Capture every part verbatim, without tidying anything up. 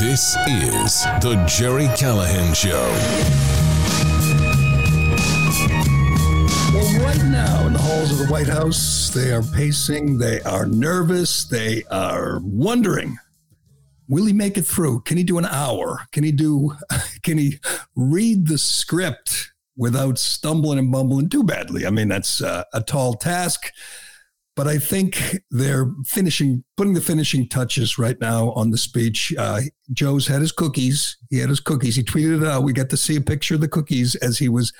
This is The Gerry Callahan Show. Well, right now in the halls of the White House, they are pacing, they are nervous, they are wondering, will he make it through? Can he do an hour? Can he do, can he read the script without stumbling and bumbling too badly? I mean, that's uh, a tall task. But I think they're finishing, putting the finishing touches right now on the speech. Uh, Joe's had his cookies. He had his cookies. He tweeted it out. We got to see a picture of the cookies as he was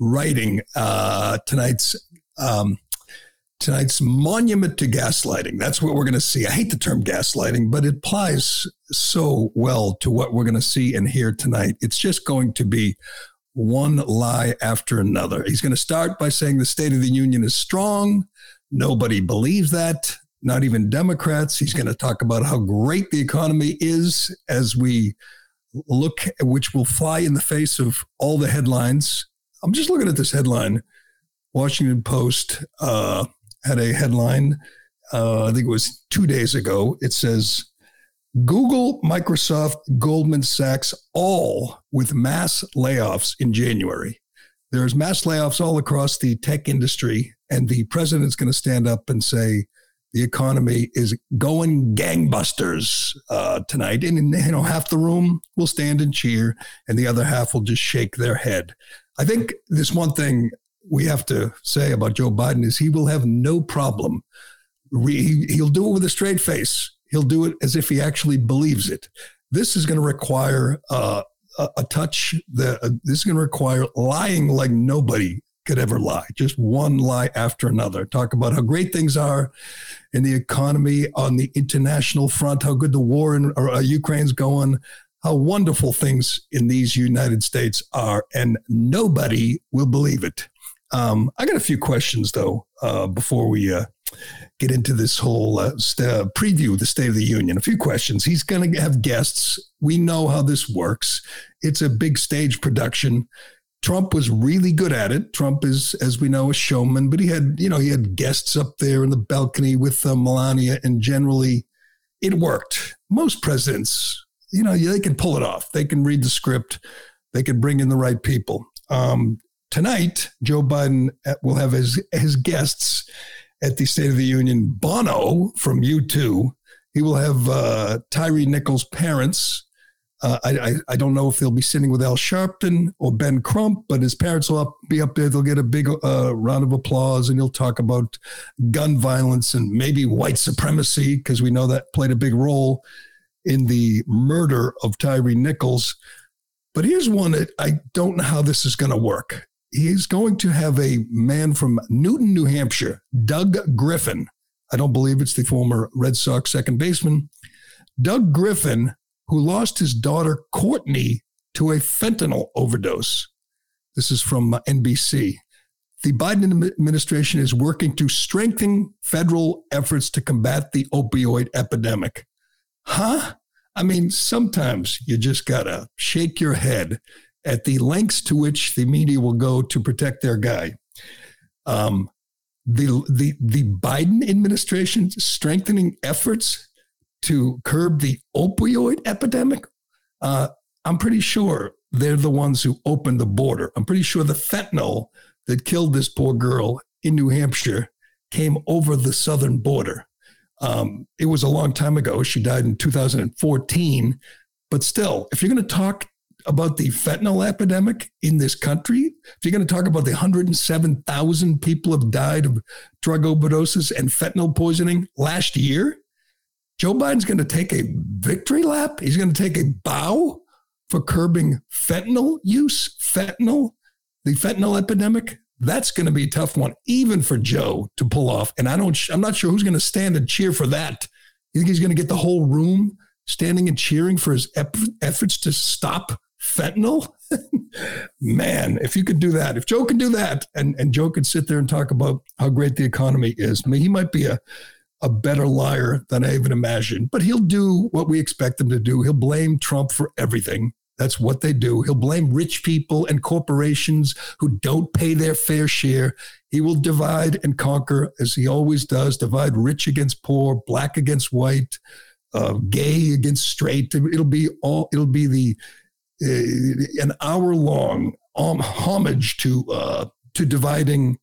writing uh, tonight's um, tonight's monument to gaslighting. That's what we're going to see. I hate the term gaslighting, but it applies so well to what we're going to see and hear tonight. It's just going to be one lie after another. He's going to start by saying the State of the Union is strong. Nobody believes that, not even Democrats. He's going to talk about how great the economy is as we look, which will fly in the face of all the headlines. I'm just looking at this headline. Washington Post uh, had a headline, uh, I think it was two days ago. It says, Google, Microsoft, Goldman Sachs, all with mass layoffs in January. There's mass layoffs all across the tech industry, and the president's going to stand up and say the economy is going gangbusters uh, tonight. And, and, you know, half the room will stand and cheer, and the other half will just shake their head. I think this one thing we have to say about Joe Biden is he will have no problem. Re- he'll do it with a straight face. He'll do it as if he actually believes it. This is going to require uh, a, a touch. The, uh, this is going to require lying like nobody could ever lie, just one lie after another. Talk about how great things are in the economy, on the international front, how good the war in or, uh, Ukraine's going, how wonderful things in these United States are, and nobody will believe it. Um, I got a few questions, though, uh, before we uh, get into this whole uh, st- uh, preview of the State of the Union. A few questions. He's going to have guests. We know how this works. It's a big stage production. Trump was really good at it. Trump is, as we know, a showman, but he had, you know, he had guests up there in the balcony with uh, Melania, and generally it worked. Most presidents, you know, they can pull it off. They can read the script. They can bring in the right people. Um, tonight, Joe Biden will have his, his guests at the State of the Union. Bono from U two. He will have uh, Tyre Nichols' parents. Uh, I, I I don't know if they'll be sitting with Al Sharpton or Ben Crump, but his parents will up, be up there. They'll get a big uh, round of applause, and he'll talk about gun violence and maybe white supremacy, because we know that played a big role in the murder of Tyre Nichols. But here's one that I don't know how this is going to work. He's going to have a man from Newton, New Hampshire, Doug Griffin. I don't believe it's the former Red Sox second baseman. Doug Griffin, who lost his daughter, Courtney, to a fentanyl overdose. This is from N B C. The Biden administration is working to strengthen federal efforts to combat the opioid epidemic. Huh? I mean, sometimes you just gotta shake your head at the lengths to which the media will go to protect their guy. Um, the, the, the Biden administration's strengthening efforts to curb the opioid epidemic, uh, I'm pretty sure they're the ones who opened the border. I'm pretty sure the fentanyl that killed this poor girl in New Hampshire came over the southern border. Um, it was a long time ago. She died in two thousand fourteen. But still, if you're going to talk about the fentanyl epidemic in this country, if you're going to talk about the one hundred seven thousand people have died of drug overdoses and fentanyl poisoning last year, Joe Biden's going to take a victory lap. He's going to take a bow for curbing fentanyl use, fentanyl, the fentanyl epidemic. That's going to be a tough one, even for Joe to pull off. And I don't, I'm not sure who's going to stand and cheer for that. You think he's going to get the whole room standing and cheering for his ep- efforts to stop fentanyl? Man, if you could do that, if Joe could do that, and, and Joe could sit there and talk about how great the economy is. I mean, he might be a, a better liar than I even imagined, but he'll do what we expect him to do. He'll blame Trump for everything. That's what they do. He'll blame rich people and corporations who don't pay their fair share. He will divide and conquer, as he always does, divide rich against poor, black against white, uh, gay against straight. It'll be all. It'll be the uh, an hour long um, homage to uh, to dividing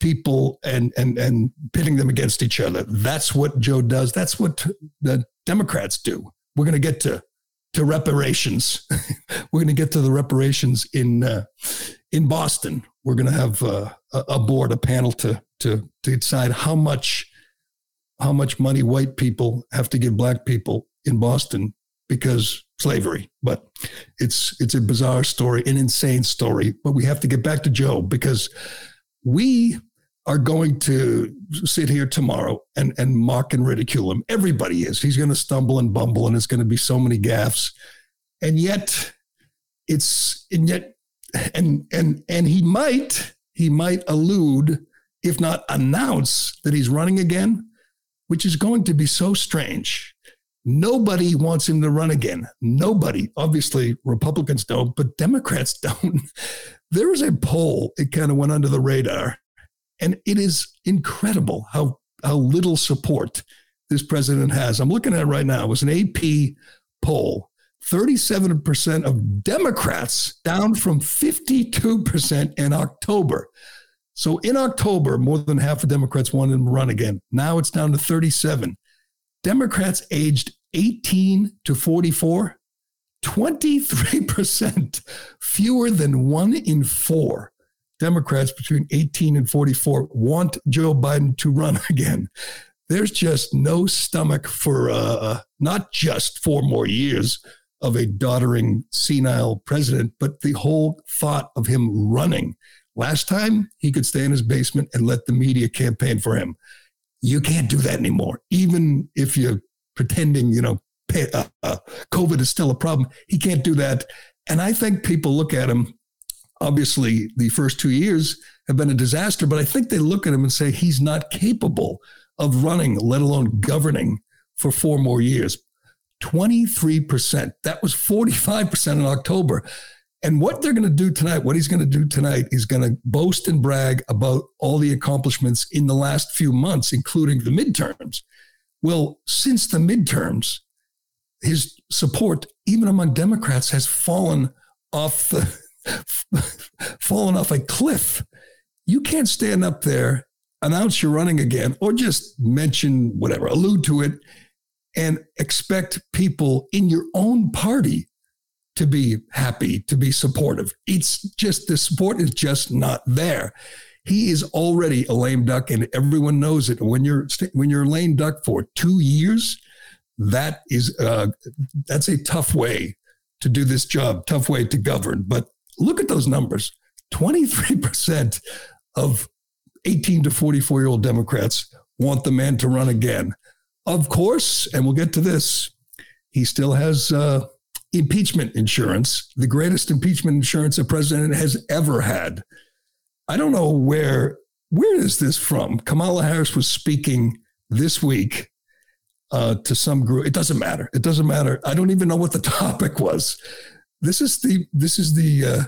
people and and and pitting them against each other. That's what Joe does. That's what the Democrats do. We're going to get to to reparations. We're going to get to the reparations in uh, in Boston. We're going to have uh, a board, a panel to to to decide how much how much money white people have to give black people in Boston because slavery. But it's it's a bizarre story, an insane story. But we have to get back to Joe, because we are going to sit here tomorrow and, and mock and ridicule him. Everybody is. He's going to stumble and bumble, and it's going to be so many gaffes. And yet it's, and yet, and, and, and he might, he might allude, if not announce, that he's running again, which is going to be so strange. Nobody wants him to run again. Nobody. Obviously Republicans don't, but Democrats don't. There was a poll. It kind of went under the radar. And it is incredible how how little support this president has. I'm looking at it right now. It was an A P poll. thirty-seven percent of Democrats, down from fifty-two percent in October. So in October, more than half of Democrats wanted him to run again. Now it's down to thirty-seven. Democrats aged eighteen to forty-four. twenty-three percent fewer than one in four Democrats between eighteen and forty-four want Joe Biden to run again. There's just no stomach for uh, not just four more years of a doddering, senile president, but the whole thought of him running. Last time, he could stay in his basement and let the media campaign for him. You can't do that anymore, even if you're pretending, you know, Uh, uh, COVID is still a problem. He can't do that. And I think people look at him, obviously the first two years have been a disaster, but I think they look at him and say, he's not capable of running, let alone governing for four more years. twenty-three percent. That was forty-five percent in October. And what they're going to do tonight, what he's going to do tonight is going to boast and brag about all the accomplishments in the last few months, including the midterms. Well, since the midterms, his support, even among Democrats, has fallen off the, fallen off a cliff. You can't stand up there, announce you're running again, or just mention whatever, allude to it, and expect people in your own party to be happy, to be supportive. It's just, the support is just not there. He is already a lame duck, and everyone knows it. When you're when you're a lame duck for two years. That is, uh, that's a tough way to do this job, tough way to govern. But look at those numbers. twenty-three percent of eighteen to forty-four-year-old Democrats want the man to run again. Of course, and we'll get to this, he still has uh, impeachment insurance, the greatest impeachment insurance a president has ever had. I don't know where, where is this from? Kamala Harris was speaking this week Uh, to some group. It doesn't matter. It doesn't matter. I don't even know what the topic was. This is the, this is the, uh,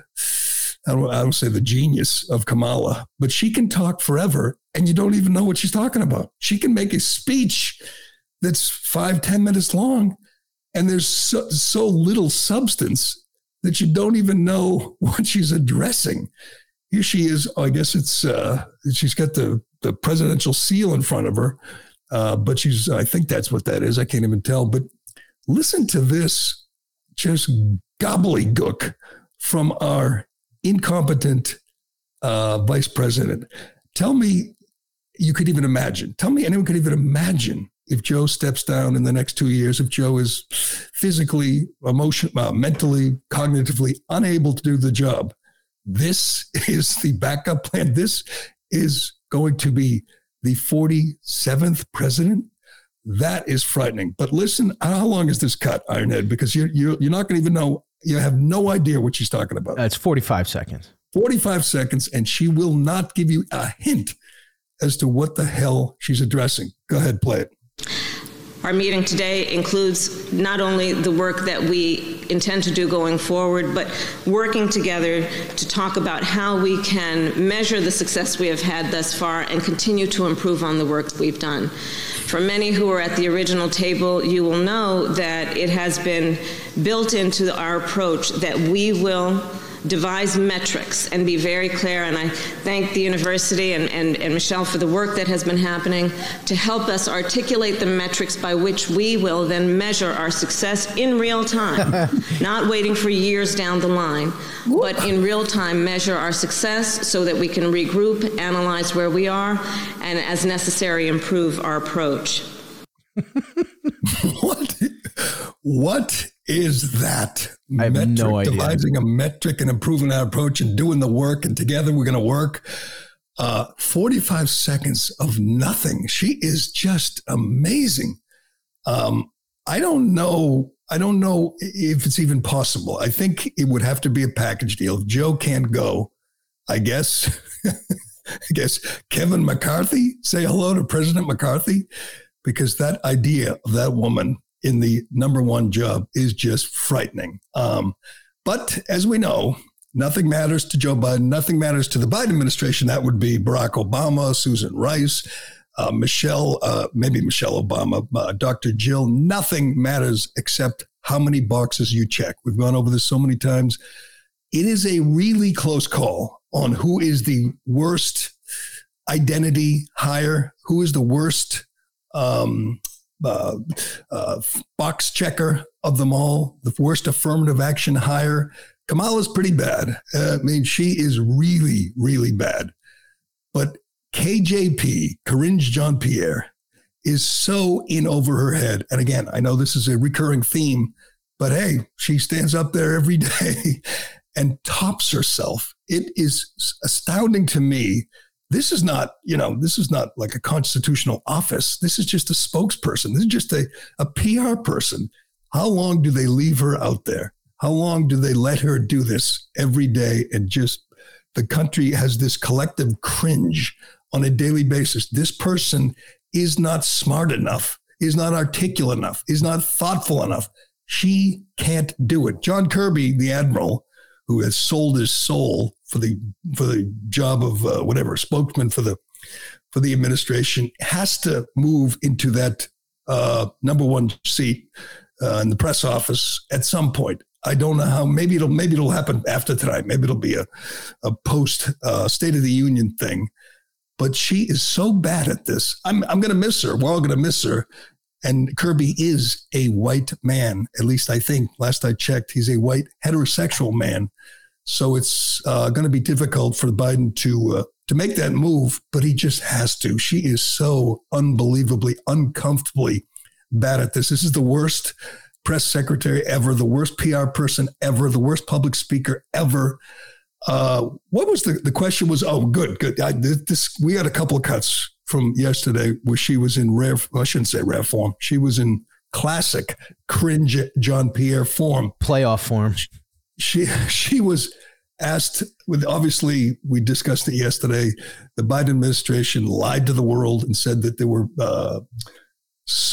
I don't, I don't say the genius of Kamala, but she can talk forever and you don't even know what she's talking about. She can make a speech that's five, ten minutes long. And there's so, so little substance that you don't even know what she's addressing. Here she is. Oh, I guess it's, uh, she's got the, the presidential seal in front of her. Uh, but she's, I think that's what that is. I can't even tell. But listen to this just gobbledygook from our incompetent uh, vice president. Tell me you could even imagine. Tell me anyone could even imagine if Joe steps down in the next two years, if Joe is physically, emotionally, uh, mentally, cognitively unable to do the job. This is the backup plan. This is going to be the forty-seventh president. That is frightening. But listen, how long is this cut, Ironhead? Because you're, you're, you're not going to even know. You have no idea what she's talking about. Uh, it's forty-five seconds. forty-five seconds, and she will not give you a hint as to what the hell she's addressing. Go ahead, play it. Our meeting today includes not only the work that we intend to do going forward, but working together to talk about how we can measure the success we have had thus far and continue to improve on the work we've done. For many who were at the original table, you will know that it has been built into our approach that we will devise metrics and be very clear, and I thank the university and, and, and Michelle for the work that has been happening to help us articulate the metrics by which we will then measure our success in real time, not waiting for years down the line, Whoop. but in real time measure our success so that we can regroup, analyze where we are, and as necessary improve our approach. What? What is that? I have metric, no idea. Devising a metric and improving our approach and doing the work, and together we're going to work. Uh, forty-five seconds of nothing. She is just amazing. Um, I don't know. I don't know if it's even possible. I think it would have to be a package deal. Joe can't go, I guess. I guess Kevin McCarthy, say hello to President McCarthy, because that idea of that woman in the number one job is just frightening. Um, but as we know, nothing matters to Joe Biden. Nothing matters to the Biden administration. That would be Barack Obama, Susan Rice, uh, Michelle, uh, maybe Michelle Obama, uh, Doctor Jill. Nothing matters except how many boxes you check. We've gone over this so many times. It is a really close call on who is the worst identity hire, who is the worst um Uh, uh, box checker of them all, the worst affirmative action hire. Kamala's pretty bad. Uh, I mean, she is really, really bad. But K J P, Karine Jean-Pierre, is so in over her head. And again, I know this is a recurring theme, but hey, she stands up there every day and tops herself. It is astounding to me. This is not, you know, this is not like a constitutional office. This is just a spokesperson. This is just a, a P R person. How long do they leave her out there? How long do they let her do this every day? And just the country has this collective cringe on a daily basis. This person is not smart enough, is not articulate enough, is not thoughtful enough. She can't do it. John Kirby, the admiral, who has sold his soul for the for the job of uh, whatever spokesman for the for the administration, has to move into that uh, number one seat uh, in the press office at some point. I don't know how. Maybe it'll maybe it'll happen after tonight. Maybe it'll be a a post uh, State of the Union thing. But she is so bad at this. I'm I'm going to miss her. We're all going to miss her. And Kirby is a white man, at least I think. Last I checked, he's a white heterosexual man. So it's uh, going to be difficult for Biden to uh, to make that move, but he just has to. She is so unbelievably, uncomfortably bad at this. This is the worst press secretary ever, the worst P R person ever, the worst public speaker ever. Uh, what was the, the question was, oh, good, good. I, this, we had a couple of cuts from yesterday where she was in rare, well, I shouldn't say rare form. She was in classic cringe Jean-Pierre form. Playoff form. She she was asked with, obviously we discussed it yesterday, the Biden administration lied to the world and said that there were uh,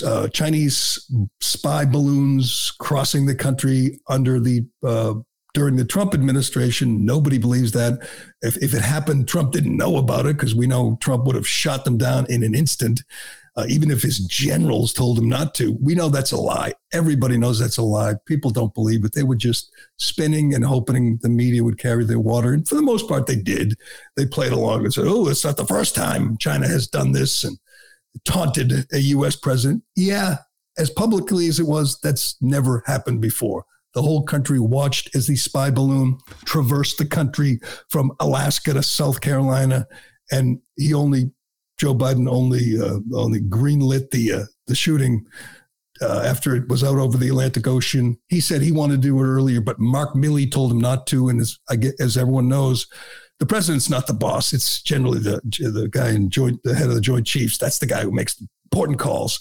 uh, Chinese spy balloons crossing the country under the uh, during the Trump administration. Nobody believes that. If, if it happened, Trump didn't know about it because we know Trump would have shot them down in an instant, uh, even if his generals told him not to. We know that's a lie. Everybody knows that's a lie. People don't believe it. They were just spinning and hoping the media would carry their water. And for the most part, they did. They played along and said, oh, it's not the first time China has done this and taunted a U S president. Yeah, as publicly as it was, that's never happened before. The whole country watched as the spy balloon traversed the country from Alaska to South Carolina, and he only, Joe Biden only uh, only greenlit the uh, the shooting uh, after it was out over the Atlantic Ocean. He said he wanted to do it earlier, but Mark Milley told him not to. And as I get, as everyone knows, the president's not the boss; it's generally the the guy in joint, the head of the Joint Chiefs. That's the guy who makes the important calls.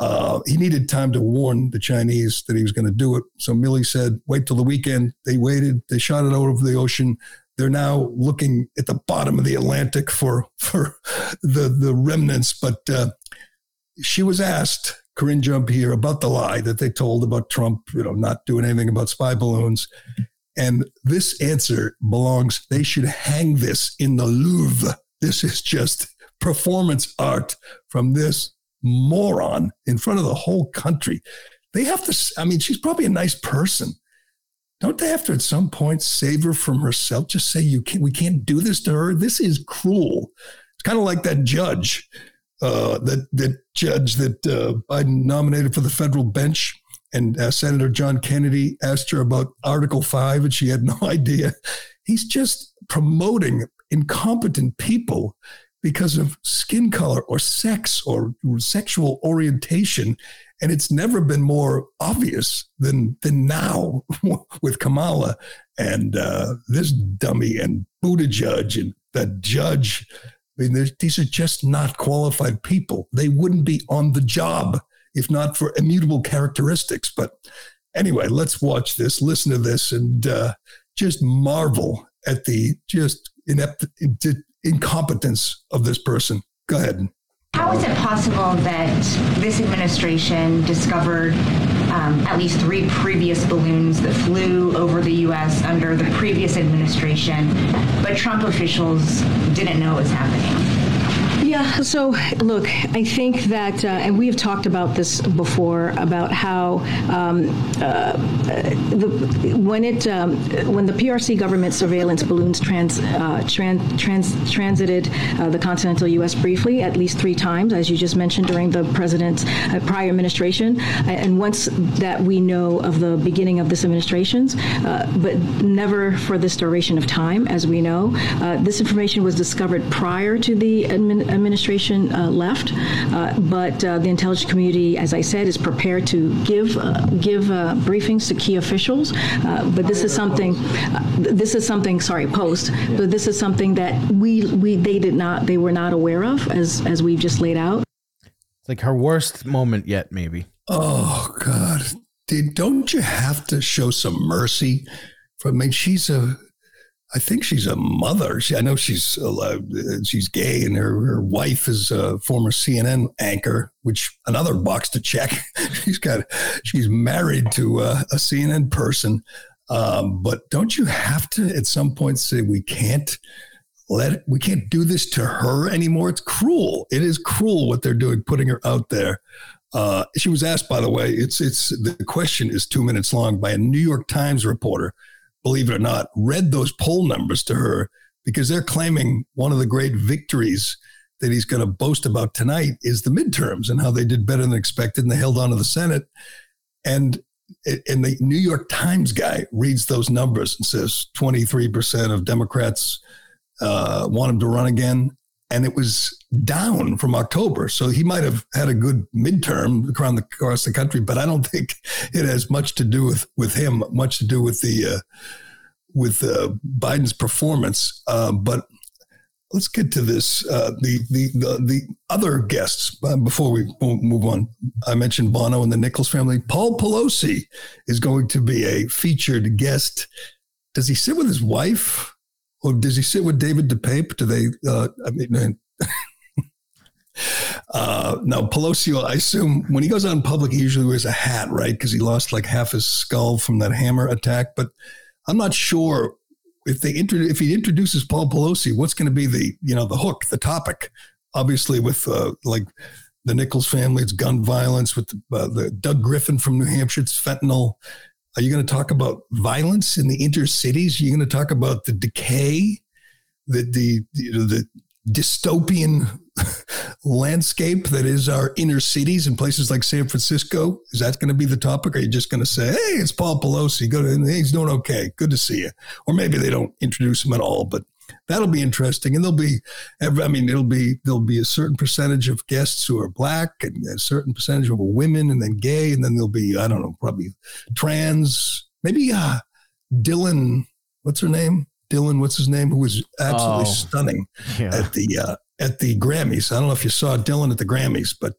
Uh, he needed time to warn the Chinese that he was going to do it. So Milley said, wait till the weekend. They waited. They shot it out over the ocean. They're now looking at the bottom of the Atlantic for, for the, the remnants. But uh, she was asked, Corinne Jump here about the lie that they told about Trump, you know, not doing anything about spy balloons. And this answer belongs, they should hang this in the Louvre. This is just performance art from this moron in front of the whole country. They have to, I mean, she's probably a nice person. Don't they have to at some point save her from herself? Just say, you can't, we can't do this to her. This is cruel. It's kind of like that judge, uh, that, that judge that uh, Biden nominated for the federal bench. And uh, Senator John Kennedy asked her about Article five, and she had no idea. He's just promoting incompetent people because of skin color or sex or sexual orientation. And it's never been more obvious than than now with Kamala and uh, this dummy and Buttigieg and that judge. I mean, these are just not qualified people. They wouldn't be on the job if not for immutable characteristics. But anyway, let's watch this, listen to this, and uh, just marvel at the just inept, in, incompetence of this person. Go ahead. How is it possible that this administration discovered um, at least three previous balloons that flew over the U S under the previous administration, but Trump officials didn't know it was happening? Yeah, so look, I think that, uh, and we have talked about this before, about how um, uh, the, when it um, when the P R C government surveillance balloons trans, uh, trans, trans transited uh, the continental U S briefly at least three times, as you just mentioned, during the president's uh, prior administration, and once that we know of the beginning of this administration's, uh, but never for this duration of time, as we know. Uh, this information was discovered prior to the administration. administration uh, left, uh, but uh, the intelligence community, as I said, is prepared to give uh, give uh, briefings to key officials. Uh, but this is something. Uh, this is something. Sorry, post. Yeah. But this is something that we we they did not they were not aware of, as as we've just laid out. It's like her worst moment yet, maybe. Oh God! Did, don't you have to show some mercy? For, I mean, she's a. I think she's a mother. She, I know she's uh, she's gay, and her, her wife is a former C N N anchor, which another box to check. she's got she's married to uh, a C N N person, um, but don't you have to at some point say we can't let we can't do this to her anymore? It's cruel. It is cruel what they're doing, putting her out there. Uh, she was asked, by the way, it's it's the question is two minutes long by a New York Times reporter. Believe it or not, read those poll numbers to her because they're claiming one of the great victories that he's going to boast about tonight is the midterms and how they did better than expected and they held on to the Senate. And and the New York Times guy reads those numbers and says twenty-three percent of Democrats uh, want him to run again. And it was down from October. So he might have had a good midterm around the, across the country, but I don't think it has much to do with, with him, much to do with the uh, with uh, Biden's performance. Uh, but let's get to this. Uh, the, the the the other guests, uh, before we move on, I mentioned Bono and the Nichols family. Paul Pelosi is going to be a featured guest. Does he sit with his wife? Or does he sit with David DePape? Do they? Uh, I mean, uh, now Pelosi, I assume when he goes out in public, he usually wears a hat, right? Because he lost like half his skull from that hammer attack. But I'm not sure if they introduce if he introduces Paul Pelosi, what's going to be the you know the hook, the topic? Obviously, with uh, like the Nichols family, it's gun violence. With the, uh, the Doug Griffin from New Hampshire, it's fentanyl. Are you going to talk about violence in the inner cities? Are you going to talk about the decay, the the you know, the dystopian landscape that is our inner cities in places like San Francisco? Is that going to be the topic? Or are you just going to say, hey, it's Paul Pelosi. Go to, he's doing okay. Good to see you. Or maybe they don't introduce him at all, but that'll be interesting. And there'll be, I mean, it'll be, there'll be a certain percentage of guests who are black and a certain percentage of women and then gay. And then there'll be, I don't know, probably trans, maybe uh, Dylan, what's her name? Dylan, what's his name? Who was absolutely oh, stunning yeah. at the, uh, at the Grammys. I don't know if you saw Dylan at the Grammys, but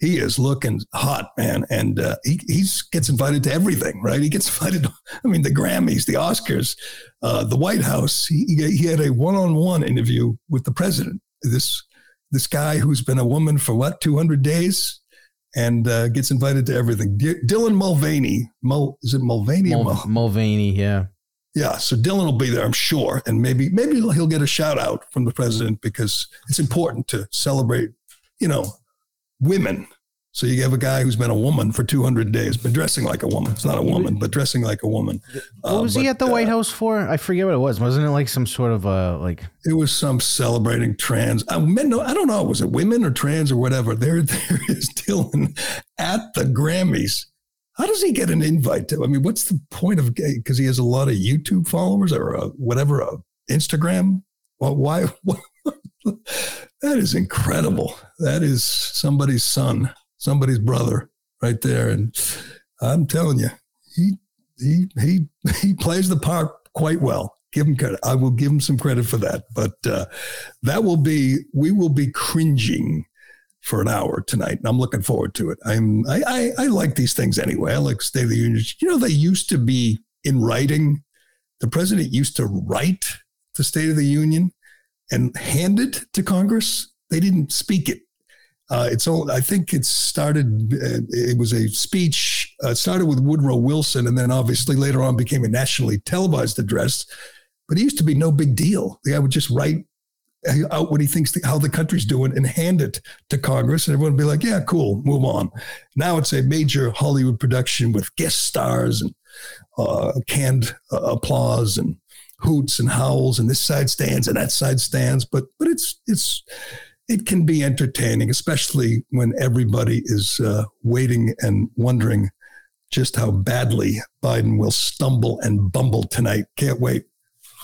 he is looking hot, man. And uh, he he's gets invited to everything, right? He gets invited. To, I mean, the Grammys, the Oscars, uh, the White House. He, he had a one-on-one interview with the president. This this guy who's been a woman for, what, two hundred days? and uh, gets invited to everything. D- Dylan Mulvaney, Mul- is it Mulvaney? Mul- Mul- Mulvaney, yeah. Yeah, so Dylan will be there, I'm sure. And maybe maybe he'll get a shout out from the president because it's important to celebrate, you know, women. So you have a guy who's been a woman for two hundred days, been dressing like a woman. It's not a woman, but dressing like a woman. What uh, was but, he at the uh, White House for? I forget what it was. Wasn't it like some sort of uh, like. It was some celebrating trans. I, men, no, I don't know. Was it women or trans or whatever? There, there is Dylan at the Grammys. How does he get an invite to? I mean, what's the point of gay? Because he has a lot of YouTube followers or uh, whatever, uh, Instagram. Well, why? What? That is incredible. That is somebody's son, somebody's brother, right there. And I'm telling you, he he he he plays the part quite well. Give him credit. I will give him some credit for that. But uh, that will be. We will be cringing for an hour tonight, and I'm looking forward to it. I'm I, I I like these things anyway. I like State of the Union. You know, they used to be in writing. The president used to write the State of the Union and hand it to Congress. They didn't speak it. Uh, it's all. I think it started. Uh, it was a speech. Uh, it started with Woodrow Wilson, and then obviously later on became a nationally televised address. But it used to be no big deal. The guy would just write out what he thinks, the, how the country's doing, and hand it to Congress. And everyone would be like, yeah, cool, move on. Now it's a major Hollywood production with guest stars and uh, canned uh, applause and hoots and howls, and this side stands and that side stands. But but it's it's it can be entertaining, especially when everybody is uh, waiting and wondering just how badly Biden will stumble and bumble tonight. Can't wait.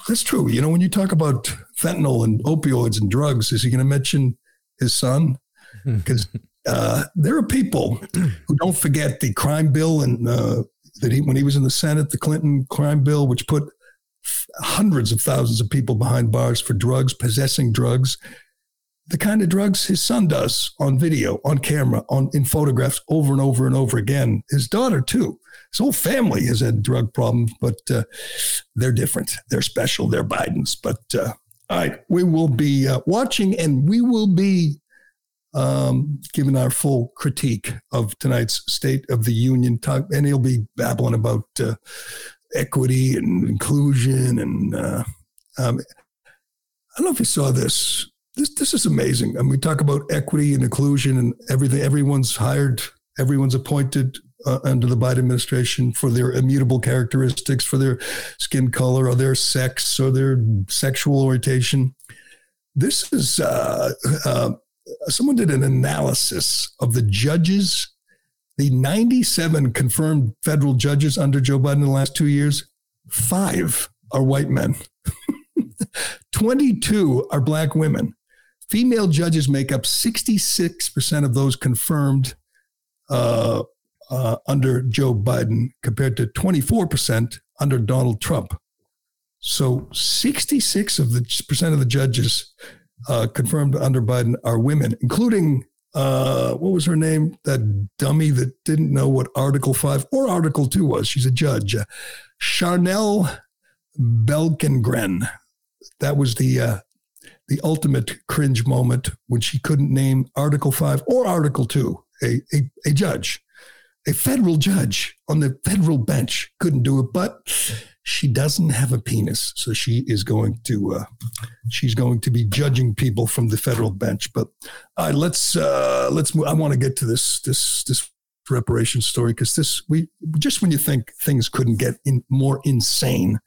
That's true. You know, when you talk about fentanyl and opioids and drugs, is he going to mention his son? Because uh, there are people who don't forget the crime bill and uh, that he, when he was in the Senate, the Clinton crime bill, which put hundreds of thousands of people behind bars for drugs, possessing drugs, the kind of drugs his son does on video, on camera, on in photographs over and over and over again. His daughter, too. His whole family has had drug problems, but uh, they're different. They're special. They're Biden's. But uh, all right, we will be uh, watching, and we will be um, giving our full critique of tonight's State of the Union talk. And he'll be babbling about uh, equity and inclusion. And uh, um, I don't know if you saw this. This this is amazing. And we talk about equity and inclusion and everything. Everyone's hired. Everyone's appointed. Uh, under the Biden administration for their immutable characteristics, for their skin color or their sex or their sexual orientation. This is, uh, uh, someone did an analysis of the judges, the ninety-seven confirmed federal judges under Joe Biden in the last two years, five are white men, twenty-two are black women. Female judges make up sixty-six percent of those confirmed, uh, Uh, under Joe Biden compared to twenty-four percent under Donald Trump. So sixty-six of the percent of the judges uh, confirmed under Biden are women, including, uh, what was her name? That dummy that didn't know what Article five or Article two was. She's a judge. Uh, Charnel Belkengren. That was the uh, the ultimate cringe moment when she couldn't name Article five or Article two, a, a, a judge. A federal judge on the federal bench couldn't do it, but she doesn't have a penis, so she is going to uh, she's going to be judging people from the federal bench. But all right, let's uh, let's move. I want to get to this this this reparation story because this we just when you think things couldn't get in more insane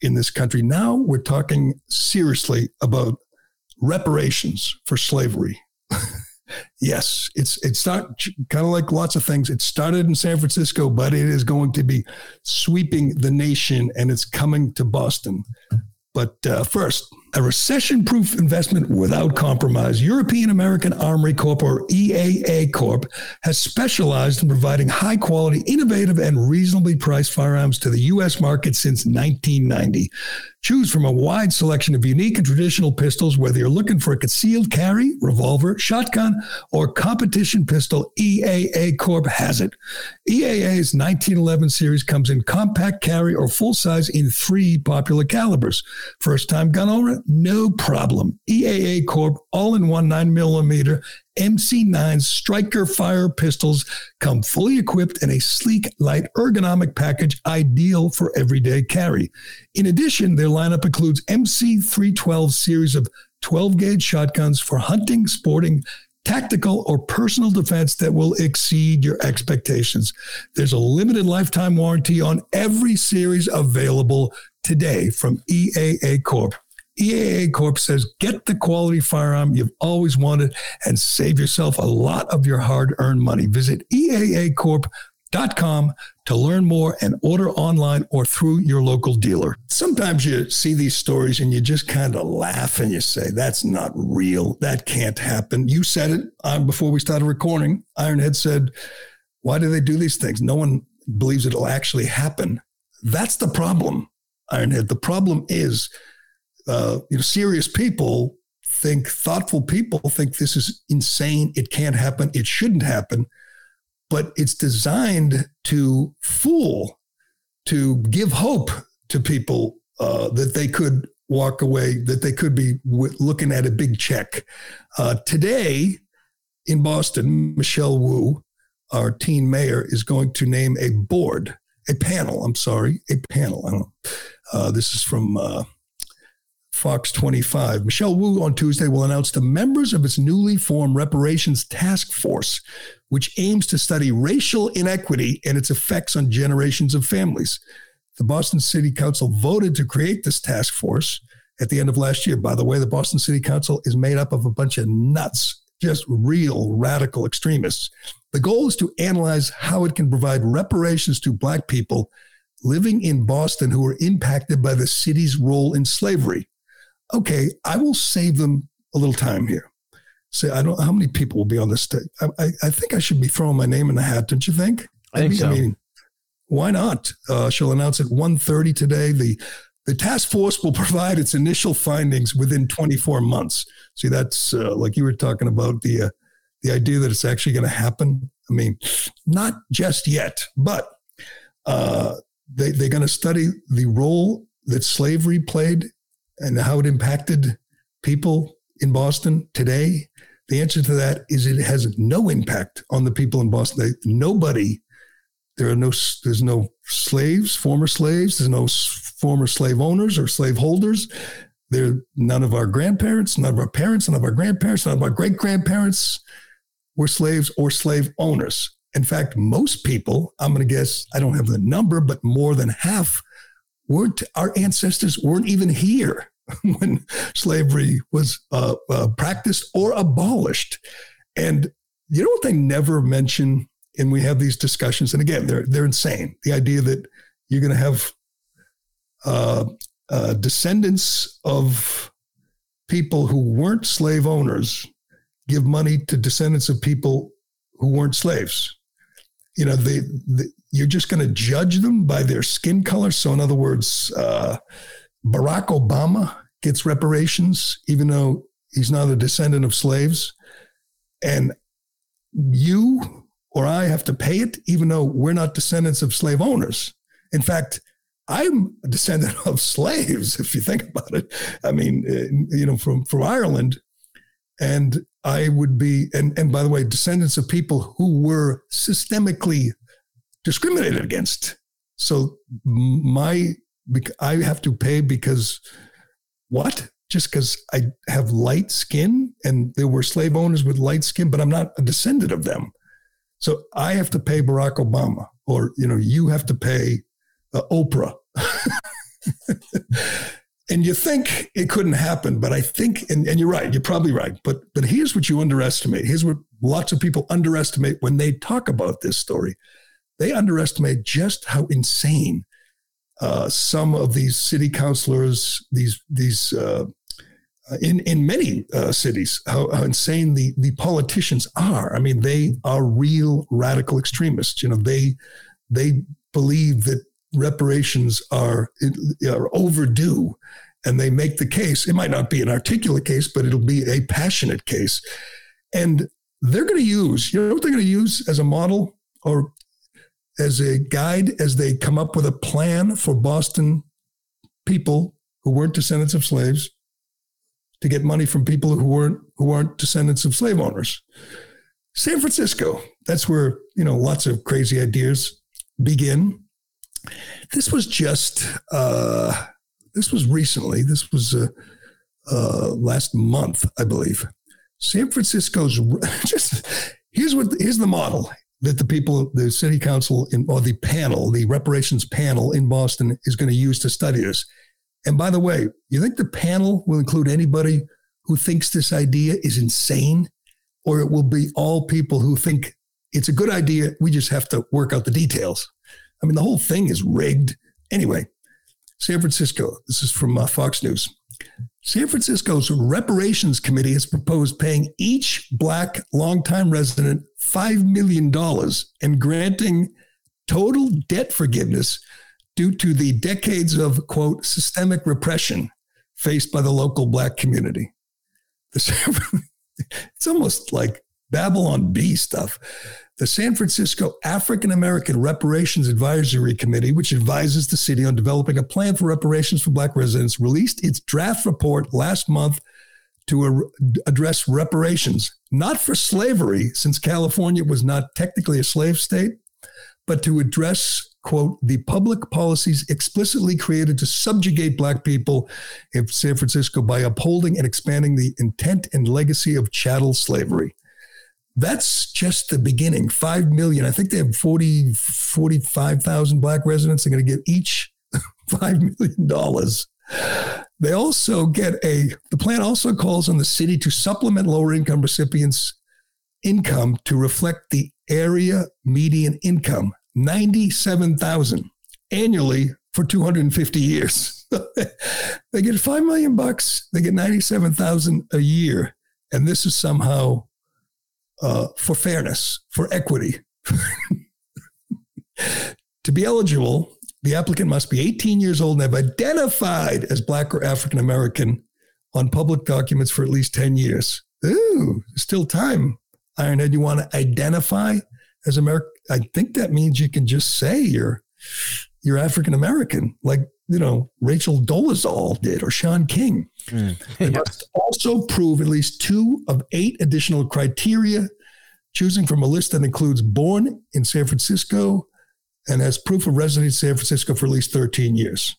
in this country, now we're talking seriously about reparations for slavery. Yes, it's it's not kind of like lots of things. It started in San Francisco, but it is going to be sweeping the nation, and it's coming to Boston. But uh, first, a recession-proof investment without compromise. European American Armory Corp, or E A A Corp, has specialized in providing high-quality, innovative, and reasonably priced firearms to the U S market since nineteen ninety. Choose from a wide selection of unique and traditional pistols, whether you're looking for a concealed carry, revolver, shotgun, or competition pistol, E A A Corp has it. E A A's nineteen eleven series comes in compact carry or full-size in three popular calibers. First-time gun owner? No problem. E A A Corp all-in-one nine millimeter M C nine Striker fire pistols come fully equipped in a sleek, light, ergonomic package ideal for everyday carry. In addition, their lineup includes M C three twelve series of twelve-gauge shotguns for hunting, sporting, tactical, or personal defense that will exceed your expectations. There's a limited lifetime warranty on every series available today from E A A Corp. E A A Corp says, get the quality firearm you've always wanted and save yourself a lot of your hard-earned money. Visit E A A corp dot com to learn more and order online or through your local dealer. Sometimes you see these stories and you just kind of laugh and you say, that's not real. That can't happen. You said it um, before we started recording. Ironhead said, why do they do these things? No one believes it'll actually happen. That's the problem, Ironhead. The problem is... Uh, you know, serious people think, thoughtful people think this is insane. It can't happen. It shouldn't happen. But it's designed to fool, to give hope to people uh, that they could walk away, that they could be w- looking at a big check. Uh, today in Boston, Michelle Wu, our teen mayor, is going to name a board, a panel. I'm sorry, a panel. I don't know. Uh, this is from... Uh, Fox twenty-five. Michelle Wu on Tuesday will announce the members of its newly formed reparations task force, which aims to study racial inequity and its effects on generations of families. The Boston City Council voted to create this task force at the end of last year. By the way, the Boston City Council is made up of a bunch of nuts, just real radical extremists. The goal is to analyze how it can provide reparations to Black people living in Boston who were impacted by the city's role in slavery. Okay, I will save them a little time here. Say, so I don't. How many people will be on this stage? I, I, I think I should be throwing my name in the hat. Don't you think? I think I mean, so. I mean, why not? Uh, she'll announce at one thirty today. The the task force will provide its initial findings within twenty-four months. See, that's uh, like you were talking about the uh, the idea that it's actually going to happen. I mean, not just yet, but uh, they they're going to study the role that slavery played and how it impacted people in Boston today. The answer to that is it has no impact on the people in Boston. They, nobody, there are no, there's no slaves, former slaves. There's no former slave owners or slave holders. There, none of our grandparents, none of our parents, none of our grandparents, none of our great grandparents were slaves or slave owners. In fact, most people, I'm going to guess, I don't have the number, but more than half weren't, our ancestors weren't even here when slavery was uh, uh, practiced or abolished. And you know what they never mention, and we have these discussions, and again, they're they're insane. The idea that you're going to have uh, uh, descendants of people who weren't slave owners give money to descendants of people who weren't slaves. You know, they, they, you're just going to judge them by their skin color. So in other words, uh, Barack Obama gets reparations, even though he's not a descendant of slaves. And you or I have to pay it, even though we're not descendants of slave owners. In fact, I'm a descendant of slaves, if you think about it. I mean, you know, from, from Ireland. And I would be, and, and by the way, descendants of people who were systemically discriminated against. So my, I have to pay because what? Just because I have light skin and there were slave owners with light skin, but I'm not a descendant of them. So I have to pay Barack Obama, or, you know, you have to pay uh, Oprah. And you think it couldn't happen, but I think, and, and you're right, you're probably right. But but here's what you underestimate. Here's what lots of people underestimate when they talk about this story. They underestimate just how insane uh, some of these city councilors, these these uh, in in many uh, cities, how, how insane the the politicians are. I mean, they are real radical extremists. You know, they they believe that reparations are, are overdue, and they make the case. It might not be an articulate case, but it'll be a passionate case. And they're going to use, you know what they're going to use as a model or as a guide as they come up with a plan for Boston people who weren't descendants of slaves to get money from people who weren't who aren't descendants of slave owners. San Francisco, that's where, you know, lots of crazy ideas begin. This was just, uh, this was recently, this was uh, uh, last month, I believe. San Francisco's, just, here's what, here's the model that the people, the city council in, or the panel, the reparations panel in Boston is going to use to study this. And by the way, you think the panel will include anybody who thinks this idea is insane, or it will be all people who think it's a good idea, we just have to work out the details? I mean, the whole thing is rigged. Anyway, San Francisco, this is from uh, Fox News. San Francisco's reparations committee has proposed paying each black longtime resident five million dollars and granting total debt forgiveness due to the decades of, quote, systemic repression faced by the local black community. It's almost like Babylon Bee stuff. The San Francisco African American Reparations Advisory Committee, which advises the city on developing a plan for reparations for black residents, released its draft report last month to address reparations, not for slavery, since California was not technically a slave state, but to address, quote, the public policies explicitly created to subjugate black people in San Francisco by upholding and expanding the intent and legacy of chattel slavery. That's just the beginning. Five million. I think they have forty, forty-five thousand black residents. They're going to get each five million dollars. They also get a, the plan also calls on the city to supplement lower income recipients' income to reflect the area median income, ninety-seven thousand annually for two hundred fifty years. They get five million bucks. They get ninety-seven thousand a year. And this is somehow Uh, for fairness, for equity. To be eligible, the applicant must be eighteen years old and have identified as black or African American on public documents for at least ten years. Ooh, still time, Ironhead. You want to identify as American? I think that means you can just say you're you're African American, like, you know, Rachel Dolezal did, or Sean King. Mm. They yeah. must also prove at least two of eight additional criteria, choosing from a list that includes born in San Francisco and has proof of residence in San Francisco for at least thirteen years.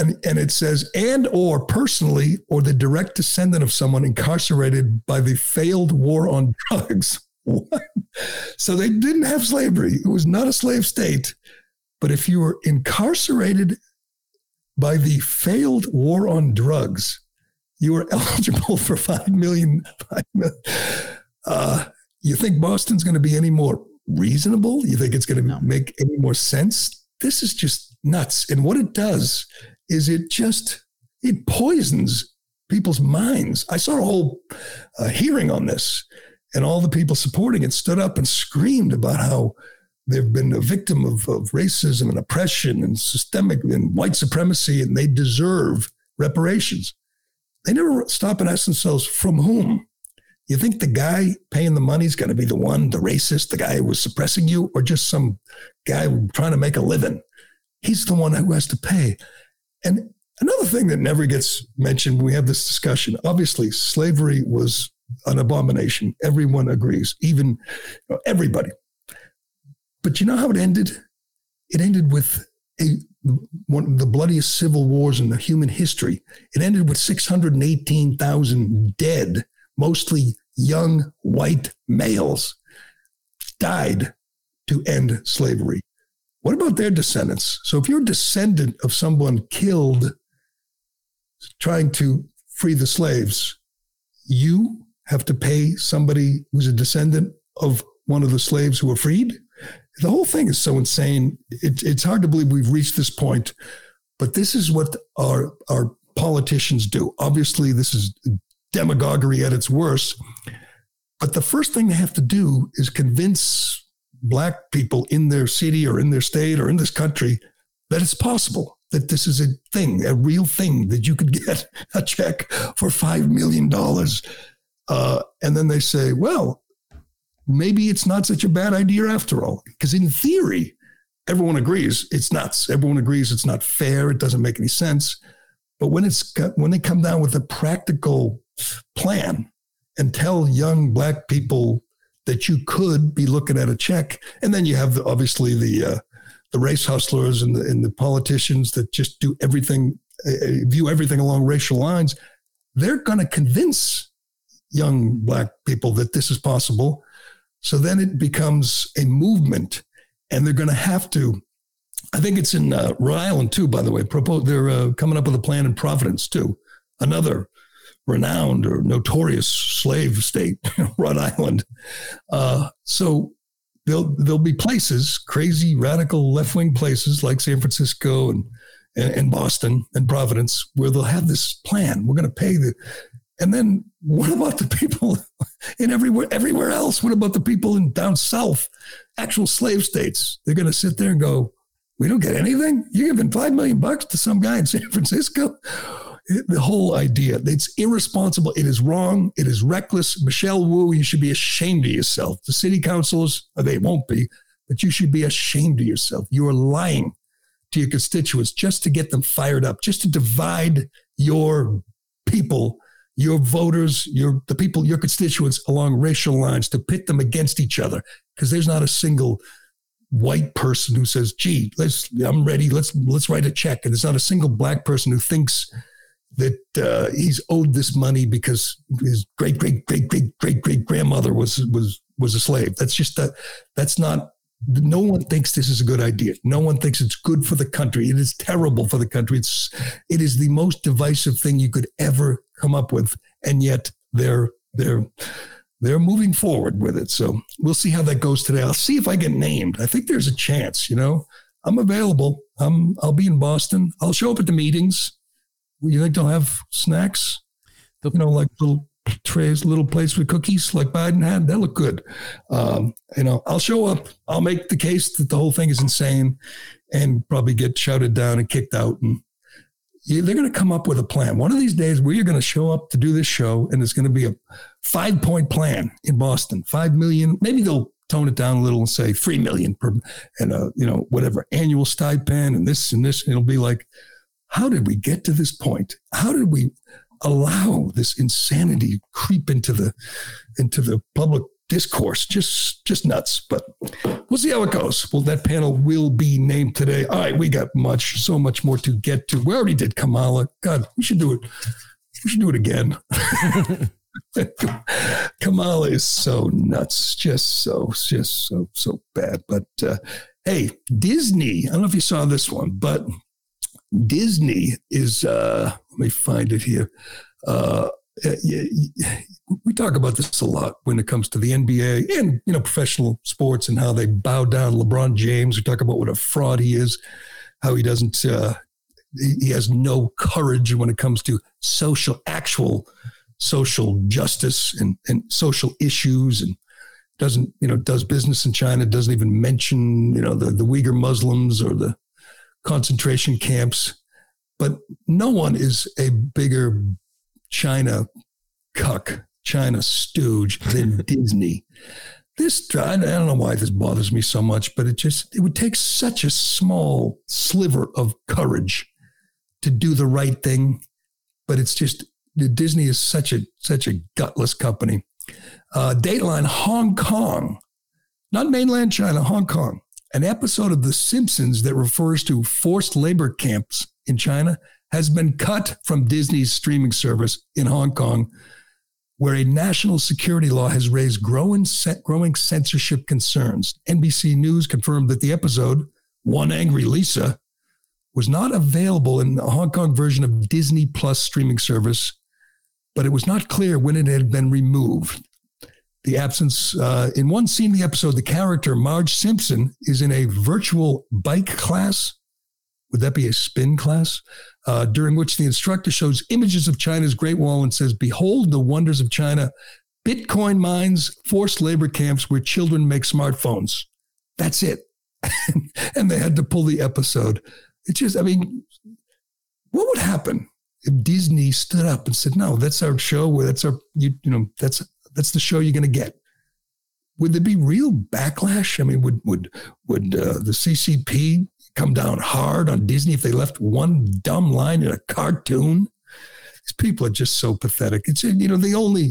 And, and it says, and or personally, or the direct descendant of someone incarcerated by the failed war on drugs. What? So they didn't have slavery. It was not a slave state. But if you were incarcerated by the failed war on drugs, you were eligible for five million dollars. five million dollars. Uh, you think Boston's going to be any more reasonable? You think it's going to no. make any more sense? This is just nuts. And what it does is it just, it poisons people's minds. I saw a whole uh, hearing on this, and all the people supporting it stood up and screamed about how they've been a victim of, of racism and oppression and systemic and white supremacy, and they deserve reparations. They never stop and ask themselves, from whom? You think the guy paying the money is going to be the one, the racist, the guy who was suppressing you, or just some guy trying to make a living? He's the one who has to pay. And another thing that never gets mentioned when we have this discussion, obviously slavery was an abomination. Everyone agrees, even, you know, everybody. But you know how it ended? It ended with a, one of the bloodiest civil wars in human history. It ended with six hundred eighteen thousand dead, mostly young white males, died to end slavery. What about their descendants? So if you're a descendant of someone killed trying to free the slaves, you have to pay somebody who's a descendant of one of the slaves who were freed? The whole thing is so insane. It, it's hard to believe we've reached this point, but this is what our our politicians do. Obviously, this is demagoguery at its worst. But the first thing they have to do is convince black people in their city or in their state or in this country that it's possible, that this is a thing, a real thing, that you could get a check for five million dollars. Uh, and then they say, well, maybe it's not such a bad idea after all, because in theory, everyone agrees it's nuts. Everyone agrees it's not fair. It doesn't make any sense. But when it's when they come down with a practical plan and tell young black people that you could be looking at a check, and then you have the, obviously the uh, the race hustlers and the, and the politicians that just do everything, uh, view everything along racial lines, they're going to convince young black people that this is possible. So then it becomes a movement, and they're going to have to. I think it's in uh, Rhode Island too, by the way. Propose, they're uh, coming up with a plan in Providence too, another renowned or notorious slave state, Rhode Island. Uh, so there'll there'll be places, crazy radical left wing places like San Francisco and, and and Boston and Providence, where they'll have this plan. We're going to pay the, and then what about the people in everywhere everywhere else? What about the people in down south, actual slave states? They're going to sit there and go, we don't get anything. You're giving five million bucks to some guy in San Francisco. It, the whole idea, it's irresponsible. It is wrong. It is reckless. Michelle Wu, you should be ashamed of yourself. The city councilors, they won't be, but you should be ashamed of yourself. You are lying to your constituents just to get them fired up, just to divide your people, your voters, your the people, your constituents along racial lines, to pit them against each other, because there's not a single white person who says, gee, let's, I'm ready. Let's, let's write a check. And there's not a single black person who thinks that uh, he's owed this money because his great, great, great, great, great, great grandmother was, was, was a slave. That's just that that's not, no one thinks this is a good idea. No one thinks it's good for the country. It is terrible for the country. It's, it is the most divisive thing you could ever come up with. And yet they're, they're, They're moving forward with it. So we'll see how that goes today. I'll see if I get named. I think there's a chance, you know. I'm available. I'm, I'll be in Boston. I'll show up at the meetings. You think they'll have snacks? You know, like little trays, little plates with cookies like Biden had? That look good. Um, you know, I'll show up. I'll make the case that the whole thing is insane and probably get shouted down and kicked out. And yeah, they're going to come up with a plan. One of these days, we are going to show up to do this show, and it's going to be a five-point plan in Boston. Five million. Maybe they'll tone it down a little and say three million per, and uh, you know, whatever annual stipend and this and this. And it'll be like, how did we get to this point? How did we allow this insanity creep into the into the public discourse? Just just nuts. But we'll see how it goes. Well, that panel will be named today. All right, we got much, so much more to get to. We already did Kamala. God, we should do it. We should do it again. Kamala is so nuts. Just so, just so, so bad. But uh, hey, Disney, I don't know if you saw this one, but Disney is, uh, let me find it here. Uh, Uh, yeah, yeah, we talk about this a lot when it comes to the N B A and, you know, professional sports and how they bow down LeBron James. We talk about what a fraud he is, how he doesn't, uh, he has no courage when it comes to social, actual social justice and, and social issues, and doesn't, you know, does business in China, doesn't even mention, you know, the, the Uyghur Muslims or the concentration camps. But no one is a bigger China cuck, China stooge than Disney. This, I don't know why this bothers me so much, but it just, it would take such a small sliver of courage to do the right thing. But it's just, Disney is such a, such a gutless company. Uh, Dateline Hong Kong, not mainland China, Hong Kong, an episode of The Simpsons that refers to forced labor camps in China has been cut from Disney's streaming service in Hong Kong, where a national security law has raised growing, growing censorship concerns. N B C News confirmed that the episode, One Angry Lisa, was not available in the Hong Kong version of Disney Plus streaming service, but it was not clear when it had been removed. The absence, uh, in one scene in the episode, the character Marge Simpson is in a virtual bike class. Would that be a spin class? Uh, during which the instructor shows images of China's Great Wall and says, behold the wonders of China, Bitcoin mines, forced labor camps where children make smartphones. That's it. And they had to pull the episode. It just, I mean, what would happen if Disney stood up and said, no, that's our show. That's our, you, you know, that's, that's the show you're going to get. Would there be real backlash? I mean, would, would, would uh, the C C P come down hard on Disney if they left one dumb line in a cartoon. These people are just so pathetic. It's, you know, the only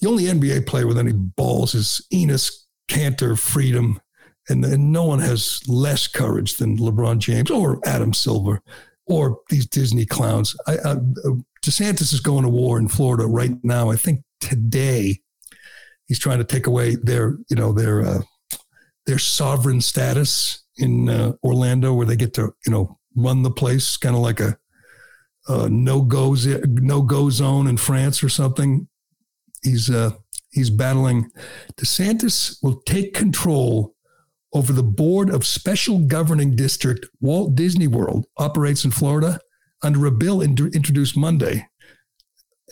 the only N B A player with any balls is Enos Cantor Freedom, and, and no one has less courage than LeBron James or Adam Silver or these Disney clowns. I, I, DeSantis is going to war in Florida right now. I think today he's trying to take away their, you know, their uh, their sovereign status in uh, Orlando, where they get to, you know, run the place, kind of like a, a no-go no-go zone in France or something. He's uh, he's battling. DeSantis will take control over the board of special governing district Walt Disney World operates in Florida under a bill in, introduced Monday,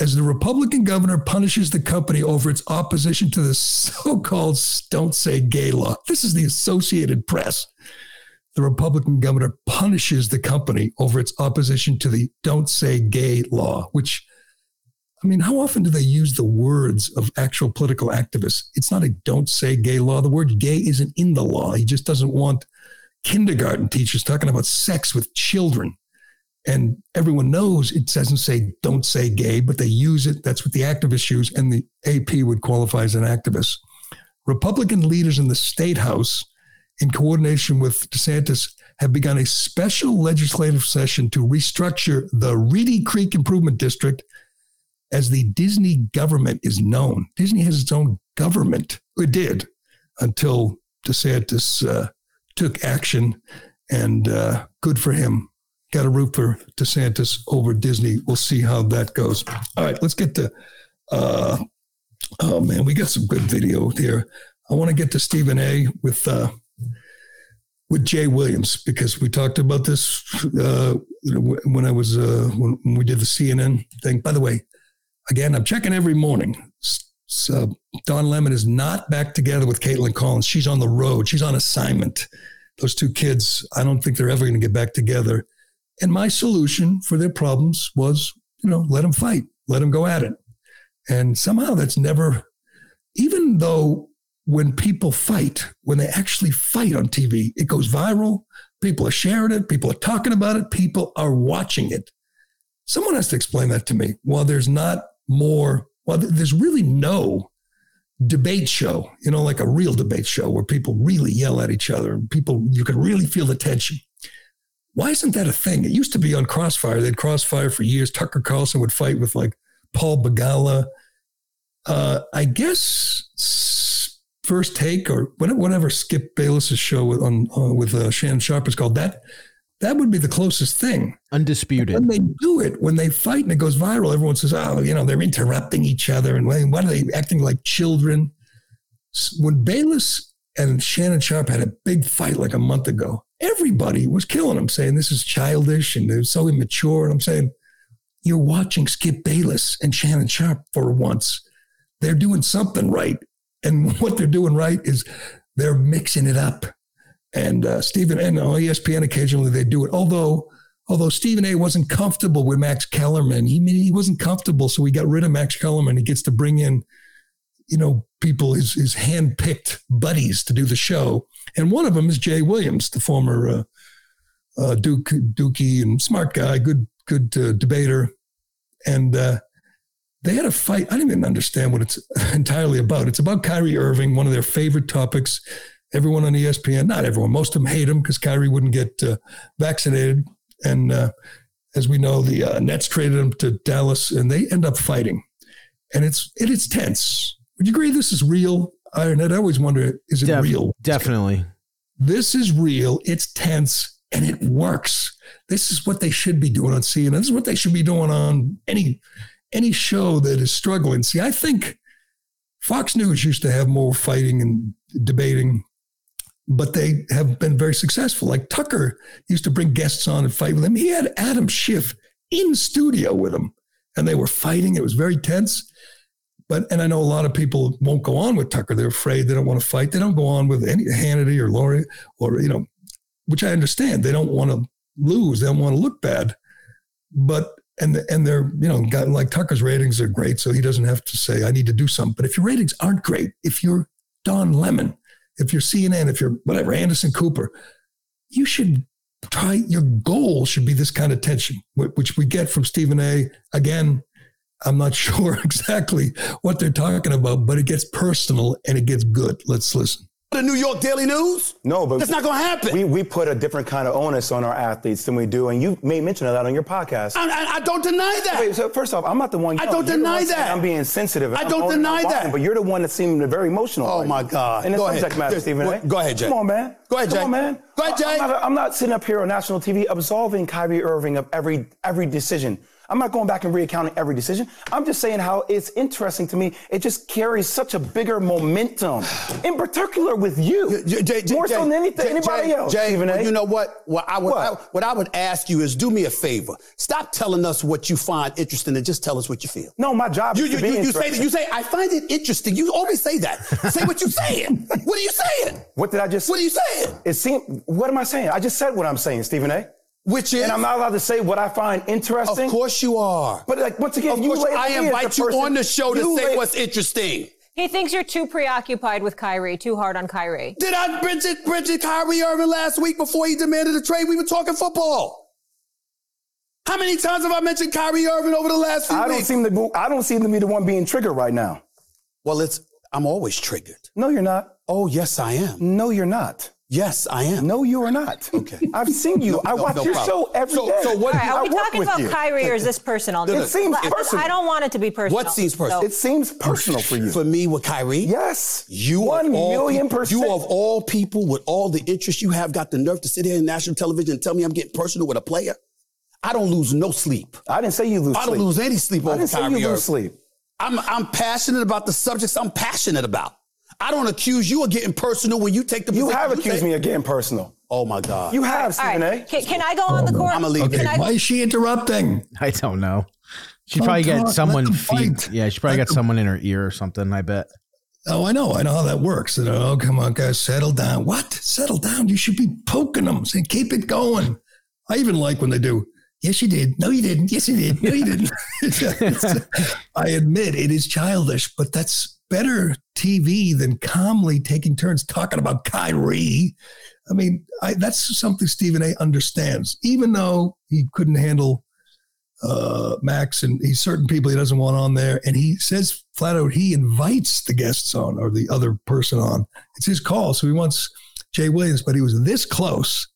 as the Republican governor punishes the company over its opposition to the so-called don't say gay law. This is the Associated Press. The Republican governor punishes the company over its opposition to the don't say gay law, which, I mean, how often do they use the words of actual political activists? It's not a don't say gay law. The word gay isn't in the law. He just doesn't want kindergarten teachers talking about sex with children. And everyone knows it doesn't say don't say gay, but they use it. That's what the activists use, and the A P would qualify as an activist. Republican leaders in the state house, in coordination with DeSantis, have begun a special legislative session to restructure the Reedy Creek Improvement District, as the Disney government is known. Disney has its own government. It did until DeSantis uh, took action, and uh, good for him. Got to root for DeSantis over Disney. We'll see how that goes. All right, let's get to, uh, oh man, we got some good video here. I want to get to Stephen A. with uh, with Jay Williams, because we talked about this uh, when I was, uh, when we did the C N N thing. By the way, again, I'm checking every morning. So Don Lemon is not back together with Caitlin Collins. She's on the road. She's on assignment. Those two kids, I don't think they're ever going to get back together. And my solution for their problems was, you know, let them fight, let them go at it. And somehow that's never, even though when people fight, when they actually fight on T V, it goes viral. People are sharing it. People are talking about it. People are watching it. Someone has to explain that to me. While there's not more, while there's really no debate show, you know, like a real debate show where people really yell at each other and people, you can really feel the tension. Why isn't that a thing? It used to be on Crossfire. They'd Crossfire for years. Tucker Carlson would fight with like Paul Begala. Uh, I guess First Take or whatever Skip Bayless's show with, on, uh, with uh, Shannon Sharp is called, that that would be the closest thing. Undisputed. But when they do it, when they fight and it goes viral, everyone says, oh, you know, they're interrupting each other. And why are they acting like children? When Bayless and Shannon Sharp had a big fight like a month ago, everybody was killing him, saying this is childish and they're so immature. And I'm saying, you're watching Skip Bayless and Shannon Sharp for once. They're doing something right. And what they're doing right is they're mixing it up. And uh, Stephen and on E S P N, occasionally they do it. Although, although Stephen A. wasn't comfortable with Max Kellerman. He he wasn't comfortable, so he got rid of Max Kellerman. He gets to bring in, you know, people, his, his hand-picked buddies to do the show. And one of them is Jay Williams, the former uh, uh, Duke, Dookie and smart guy, good good uh, debater. And uh, they had a fight. I didn't even understand what it's entirely about. It's about Kyrie Irving, one of their favorite topics. Everyone on E S P N, not everyone, most of them hate him because Kyrie wouldn't get uh, vaccinated. And uh, as we know, the uh, Nets traded him to Dallas, and they end up fighting. And it's it, it's tense. Would you agree this is real? I, and I always wonder, is it Def- real? Definitely. This is real. It's tense, and it works. This is what they should be doing on C N N. This is what they should be doing on any any show that is struggling. See, I think Fox News used to have more fighting and debating, but they have been very successful. Like Tucker used to bring guests on and fight with him. He had Adam Schiff in studio with him, and they were fighting. It was very tense. But, and I know a lot of people won't go on with Tucker. They're afraid. They don't want to fight. They don't go on with any Hannity or Laurie or, you know, which I understand. They don't want to lose. They don't want to look bad. But, and, and they're, you know, got, like Tucker's ratings are great, so he doesn't have to say, I need to do something. But if your ratings aren't great, if you're Don Lemon, if you're C N N, if you're whatever, Anderson Cooper, you should try, your goal should be this kind of tension, which we get from Stephen A. Again, I'm not sure exactly what they're talking about, but it gets personal and it gets good. Let's listen. The New York Daily News? No, but that's not going to happen. We we put a different kind of onus on our athletes than we do, and you may mention that on your podcast. I, I, I don't deny that. Wait, so first off, I'm not the one. I don't deny that. I'm being sensitive. I don't deny that. But you're the one that seemed very emotional. Oh my God! And it's subject matter, Stephen A. Go ahead, Jay. Come on, man. Go ahead, Jay. Come on, man. Go ahead, Jay. I'm not, I'm not sitting up here on national T V absolving Kyrie Irving of every every decision. I'm not going back and reaccounting every decision. I'm just saying how it's interesting to me. It just carries such a bigger momentum, in particular with you, J- J- J- more J- so than anything, J- anybody J- else. Jay, well, you know what? What I would what? I, what I would ask you is, do me a favor. Stop telling us what you find interesting and just tell us what you feel. No, my job. You, is you, to you, be you say that. You say I find it interesting. You always say that. Say what you saying. What are you saying? What did I just? What are you saying? It seemed. What am I saying? I just said what I'm saying, Stephen A. Which is, and I'm not allowed to say what I find interesting. Of course you are. But like once again, of you course, I invite you person, on the show to say lay- what's interesting. He thinks you're too preoccupied with Kyrie, too hard on Kyrie. Did I Bridget Bridget Kyrie Irving last week before he demanded a trade? We were talking football. How many times have I mentioned Kyrie Irving over the last few I weeks? Don't seem to, I don't seem to be the one being triggered right now. Well, it's I'm always triggered. No, you're not. Oh, yes, I am. No, you're not. Yes, I am. No, you are not. Okay. I've seen you. No, I no, watch no your problem. Show every so, day. So what? All right, are we I talking about you? Kyrie or is this personal? It seems personal. I don't want it to be personal. What seems personal? So. It seems personal for you. For me with Kyrie? Yes. You One million people, percent. You of all people with all the interest you have got the nerve to sit here in national television and tell me I'm getting personal with a player? I don't lose no sleep. I didn't say you lose I sleep. I don't lose any sleep over Kyrie. I didn't Kyrie say you lose sleep. I'm, I'm passionate about the subjects I'm passionate about. I don't accuse you of getting personal when you take the You have accused me of getting personal. Oh, my God. You have, Stephen A. Right. Can, can I go oh, on the court? I'm going to leave. Okay. Why is she interrupting? I don't know. She don't probably got someone feed. Yeah, she probably Let got them. someone in her ear or something, I bet. Oh, I know. I know how that works. You know, oh, come on, guys. Settle down. What? Settle down. You should be poking them. Saying, keep it going. I even like when they do. Yes, you did. No, you didn't. Yes, you did. No, you didn't. I admit it is childish, but that's better T V than calmly taking turns talking about Kyrie. I mean, I, that's something Stephen A. understands, even though he couldn't handle uh, Max and he's certain people he doesn't want on there. And he says flat out, he invites the guests on or the other person on. It's his call. So he wants Jay Williams, but he was this close.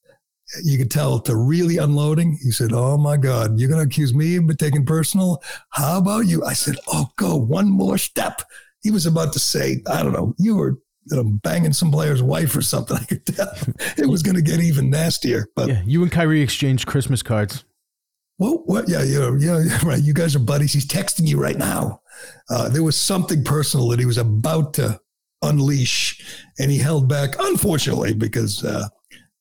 You could tell to really unloading. He said, oh, my God, you're going to accuse me of taking personal. How about you? I said, oh, go one more step. He was about to say, I don't know, you were you know, banging some player's wife or something. I could tell it was going to get even nastier. But yeah, you and Kyrie exchanged Christmas cards. Well, what? Yeah, yeah, yeah, right. You guys are buddies. He's texting you right now. Uh, there was something personal that he was about to unleash, and he held back, unfortunately, because uh,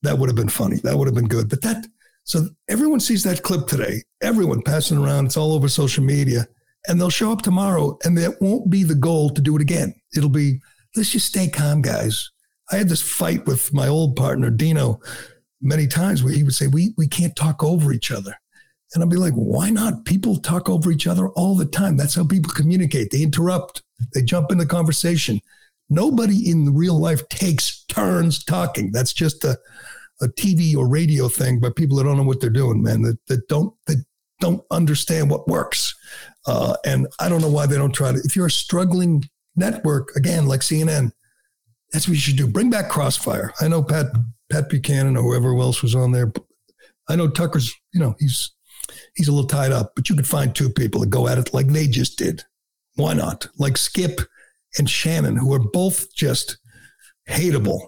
that would have been funny. That would have been good. But that, so everyone sees that clip today. Everyone passing around. It's all over social media. And they'll show up tomorrow, and that won't be the goal to do it again. It'll be, let's just stay calm, guys. I had this fight with my old partner, Dino, many times where he would say, we we can't talk over each other. And I'd be like, why not? People talk over each other all the time. That's how people communicate. They interrupt. They jump into conversation. Nobody in real life takes turns talking. That's just a, a T V or radio thing by people that don't know what they're doing, man, that, that don't that don't understand what works. Uh, and I don't know why they don't try to. If you're a struggling network, again, like C N N, that's what you should do. Bring back Crossfire. I know Pat Pat Buchanan or whoever else was on there. I know Tucker's, you know, he's he's a little tied up, but you could find two people that go at it like they just did. Why not? Like Skip and Shannon, who are both just hateable.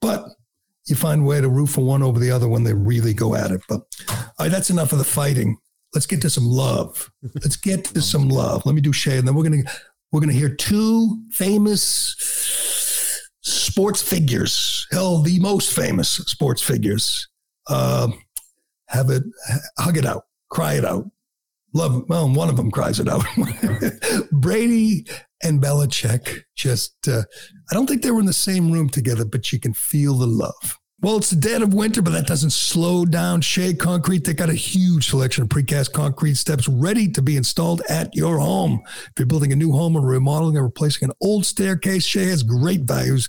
But you find a way to root for one over the other when they really go at it. But all right, that's enough of the fighting. Let's get to some love. Let's get to some love. Let me do Shay, and then we're gonna we're gonna hear two famous sports figures. Hell, the most famous sports figures. Uh, have it, hug it out, cry it out, love. Well, one of them cries it out. Brady and Belichick. Just, uh, I don't think they were in the same room together, but you can feel the love. Well, it's the dead of winter, but that doesn't slow down Shea Concrete. They got a huge selection of precast concrete steps ready to be installed at your home. If you're building a new home or remodeling or replacing an old staircase, Shea has great values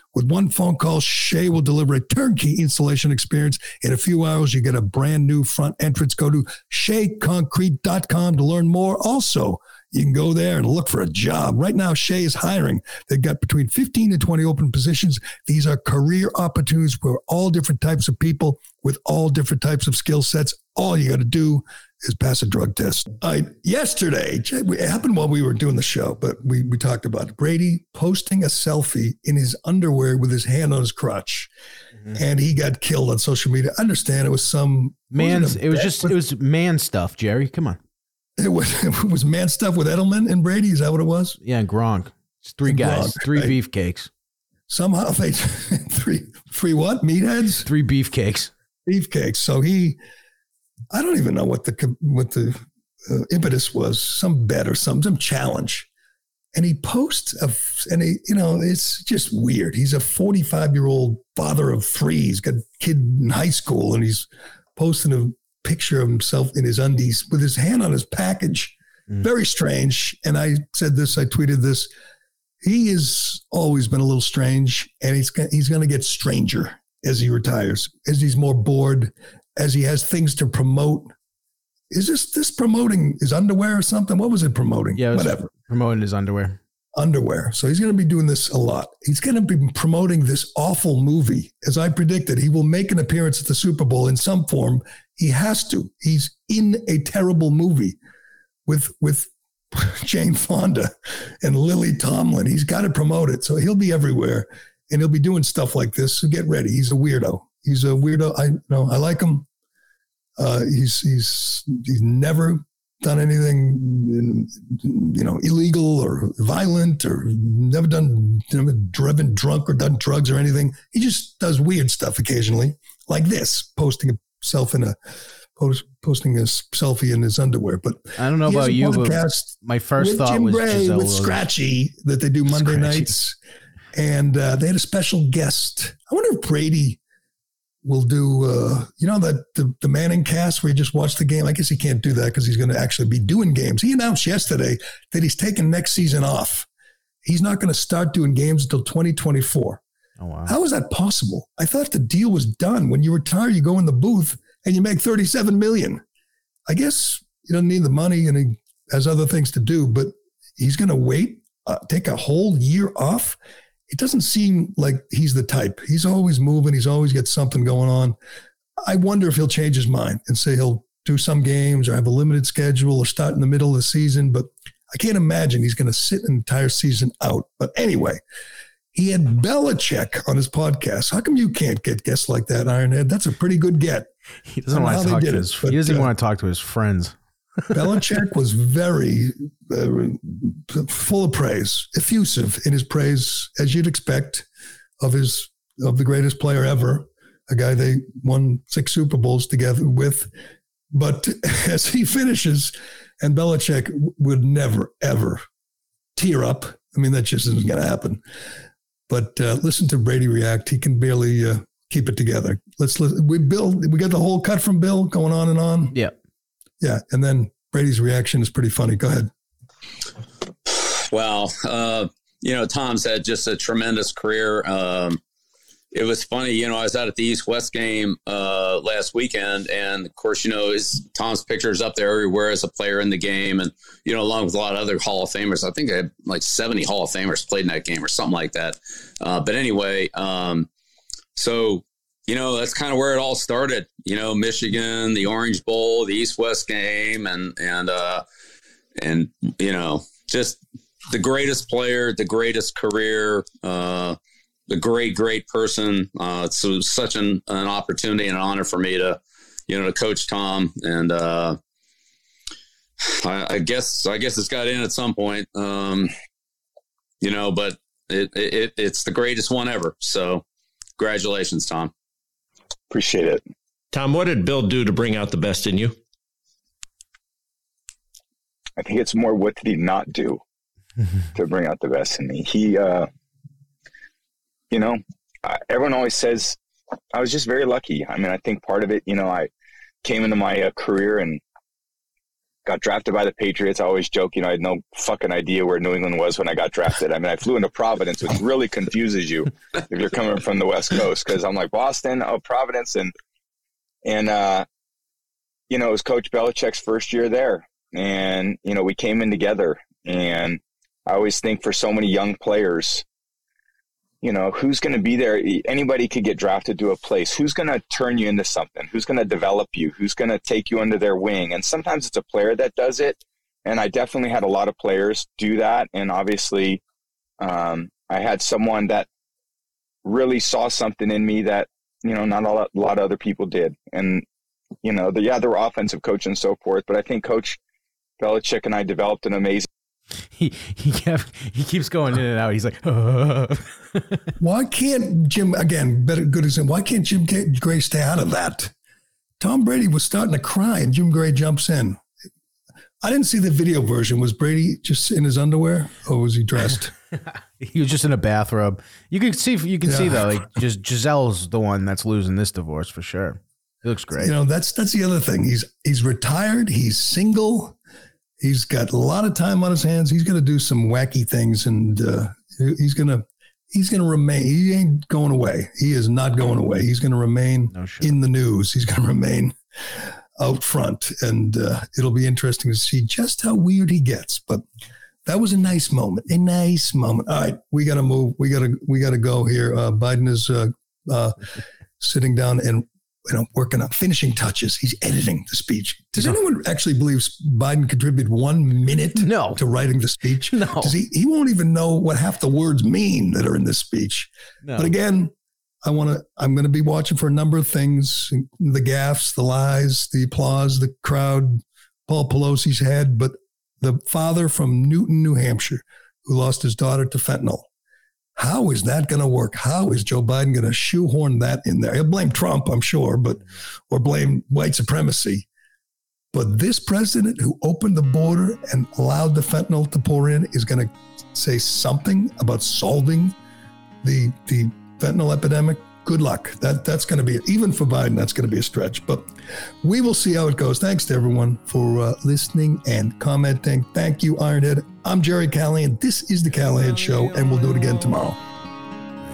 With one phone call, Shea will deliver a turnkey installation experience. In a few hours, you get a brand new front entrance. Go to shea concrete dot com to learn more. Also, you can go there and look for a job. Right now, Shea is hiring. They've got between fifteen and twenty open positions. These are career opportunities for all different types of people with all different types of skill sets. All you got to do is pass a drug test. I, yesterday, it happened while we were doing the show, but we, we talked about it. Brady posting a selfie in his underwear with his hand on his crotch. Mm-hmm. And he got killed on social media. I understand it was some... Man's, it was just, with, it was man stuff, Jerry. Come on. It was, it was man stuff with Edelman and Brady. Is that what it was? Yeah, and Gronk. It's three and guys, Gronk, three right? beefcakes. Somehow they... three, three what? Meatheads? Three beefcakes. Beefcakes. So he... I don't even know what the what the uh, impetus was, some bet or some some challenge, and he posts a, and he you know it's just weird. He's a forty-five year old father of three. He's got a kid in high school, and he's posting a picture of himself in his undies with his hand on his package. Mm. Very strange. And I said this. I tweeted this. He has always been a little strange, and he's he's going to get stranger as he retires, as he's more bored, as he has things to promote. Is this this promoting his underwear or something? What was it promoting? Yeah, it was whatever. Promoting his underwear. Underwear. So he's going to be doing this a lot. He's going to be promoting this awful movie. As I predicted, he will make an appearance at the Super Bowl in some form. He has to. He's in a terrible movie with with Jane Fonda and Lily Tomlin. He's got to promote it. So he'll be everywhere, and he'll be doing stuff like this. So get ready. He's a weirdo. He's a weirdo. I know. I like him. Uh, he's he's he's never done anything, you know, illegal or violent, or never done never driven drunk or done drugs or anything. He just does weird stuff occasionally, like this, posting himself in a post, posting a selfie in his underwear. But I don't know about you, but my first thought Jim was Ray, Giselle with Scratchy that they do Monday Scratchy. nights, and uh, they had a special guest. I wonder if Brady will do, uh, you know, that the, the Manning cast where you just watch the game. I guess he can't do that because he's going to actually be doing games. He announced yesterday that he's taking next season off. He's not going to start doing games until twenty twenty-four. Oh, wow. How is that possible? I thought the deal was done. When you retire, you go in the booth and you make thirty-seven million dollars. I guess you don't need the money, and he has other things to do, but he's going to wait, uh, take a whole year off. It doesn't seem like he's the type. He's always moving. He's always got something going on. I wonder if he'll change his mind and say he'll do some games or have a limited schedule or start in the middle of the season. But I can't imagine he's going to sit an entire season out. But anyway, he had Belichick on his podcast. How come you can't get guests like that, Ironhead? That's a pretty good get. He doesn't want to talk to his, it, but, he doesn't uh, want to talk to his friends. Belichick was very uh, full of praise, effusive in his praise, as you'd expect, of his of the greatest player ever, a guy they won six Super Bowls together with. But as he finishes, and Belichick would never, ever tear up. I mean, that just isn't going to happen. But uh, listen to Brady react. He can barely uh, keep it together. Let's listen. We build. We got the whole cut from Bill going on and on. Yeah. Yeah, and then Brady's reaction is pretty funny. Go ahead. Well, uh, you know, Tom's had just a tremendous career. Um, it was funny, you know, I was out at the East-West game uh, last weekend, and, of course, you know, his, Tom's picture is up there everywhere as a player in the game, and, you know, along with a lot of other Hall of Famers. I think they had like seventy Hall of Famers played in that game or something like that. Uh, but anyway, um, so – you know, that's kind of where it all started, you know, Michigan, the Orange Bowl, the East-West game, and, and, uh, and, you know, just the greatest player, the greatest career, uh, the great, great person. Uh, it's, it was such an, an opportunity and an honor for me to, you know, to coach Tom. And, uh, I, I guess, I guess it's got in at some point, um, you know, but it, it, it's the greatest one ever. So congratulations, Tom. Appreciate it. Tom, what did Bill do to bring out the best in you? I think it's more what did he not do to bring out the best in me. He, uh, you know, I, everyone always says I was just very lucky. I mean, I think part of it, you know, I came into my uh, career and got drafted by the Patriots. I always joke, you know, I had no fucking idea where New England was when I got drafted. I mean, I flew into Providence, which really confuses you if you're coming from the West Coast, because I'm like Boston, oh, Providence. And, and uh, you know, it was Coach Belichick's first year there. And, you know, we came in together. And I always think for so many young players, you know, who's going to be there? Anybody could get drafted to a place. Who's going to turn you into something? Who's going to develop you? Who's going to take you under their wing? And sometimes it's a player that does it. And I definitely had a lot of players do that. And obviously um, I had someone that really saw something in me that, you know, not a lot of other people did. And, you know, the, yeah, there were offensive coaches and so forth, but I think Coach Belichick and I developed an amazing. He he kept he keeps going in and out. He's like, oh. Why can't Jim again? Better good example. Why can't Jim Gray stay out of that? Tom Brady was starting to cry, and Jim Gray jumps in. I didn't see the video version. Was Brady just in his underwear, or was he dressed? He was just in a bathrobe. You can see you can yeah. see though. Like just Giselle's the one that's losing this divorce for sure. He looks great. You know that's that's the other thing. He's he's retired. He's single. He's got a lot of time on his hands. He's going to do some wacky things, and uh, he's going to he's going to remain. He ain't going away. He is not going away. He's going to remain no shit. in the news. He's going to remain out front, and uh, it'll be interesting to see just how weird he gets. But that was a nice moment. A nice moment. All right, we got to move. We got to we got to go here. Uh, Biden is uh, uh, sitting down and. You know, working on finishing touches. He's editing the speech. Does no. anyone actually believe Biden contributed one minute no. to writing the speech? No. Does he, he won't even know what half the words mean that are in this speech. No. But again, I want to, I'm going to be watching for a number of things, the gaffes, the lies, the applause, the crowd, Paul Pelosi's head, but the father from Newton, New Hampshire, who lost his daughter to fentanyl. How is that going to work? How is Joe Biden going to shoehorn that in there? He'll blame Trump, I'm sure, but or blame white supremacy. But this president who opened the border and allowed the fentanyl to pour in is going to say something about solving the the fentanyl epidemic. Good luck. That that's going to be, even for Biden, that's going to be a stretch. But we will see how it goes. Thanks to everyone for uh, listening and commenting. Thank you, Ironhead. I'm Gerry Callahan. This is The Callahan Show, and we'll do it again tomorrow.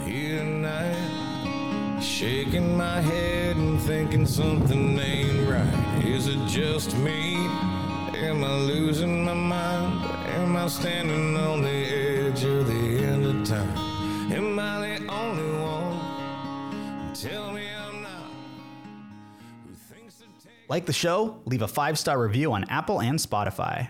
Here tonight, shaking my head and thinking something ain't right. Is it just me? Am I losing my mind? Am I standing on the edge of the end of time? Am I the only one? Tell me I'm not. Who thinks it takes- Like the show? Leave a five-star review on Apple and Spotify.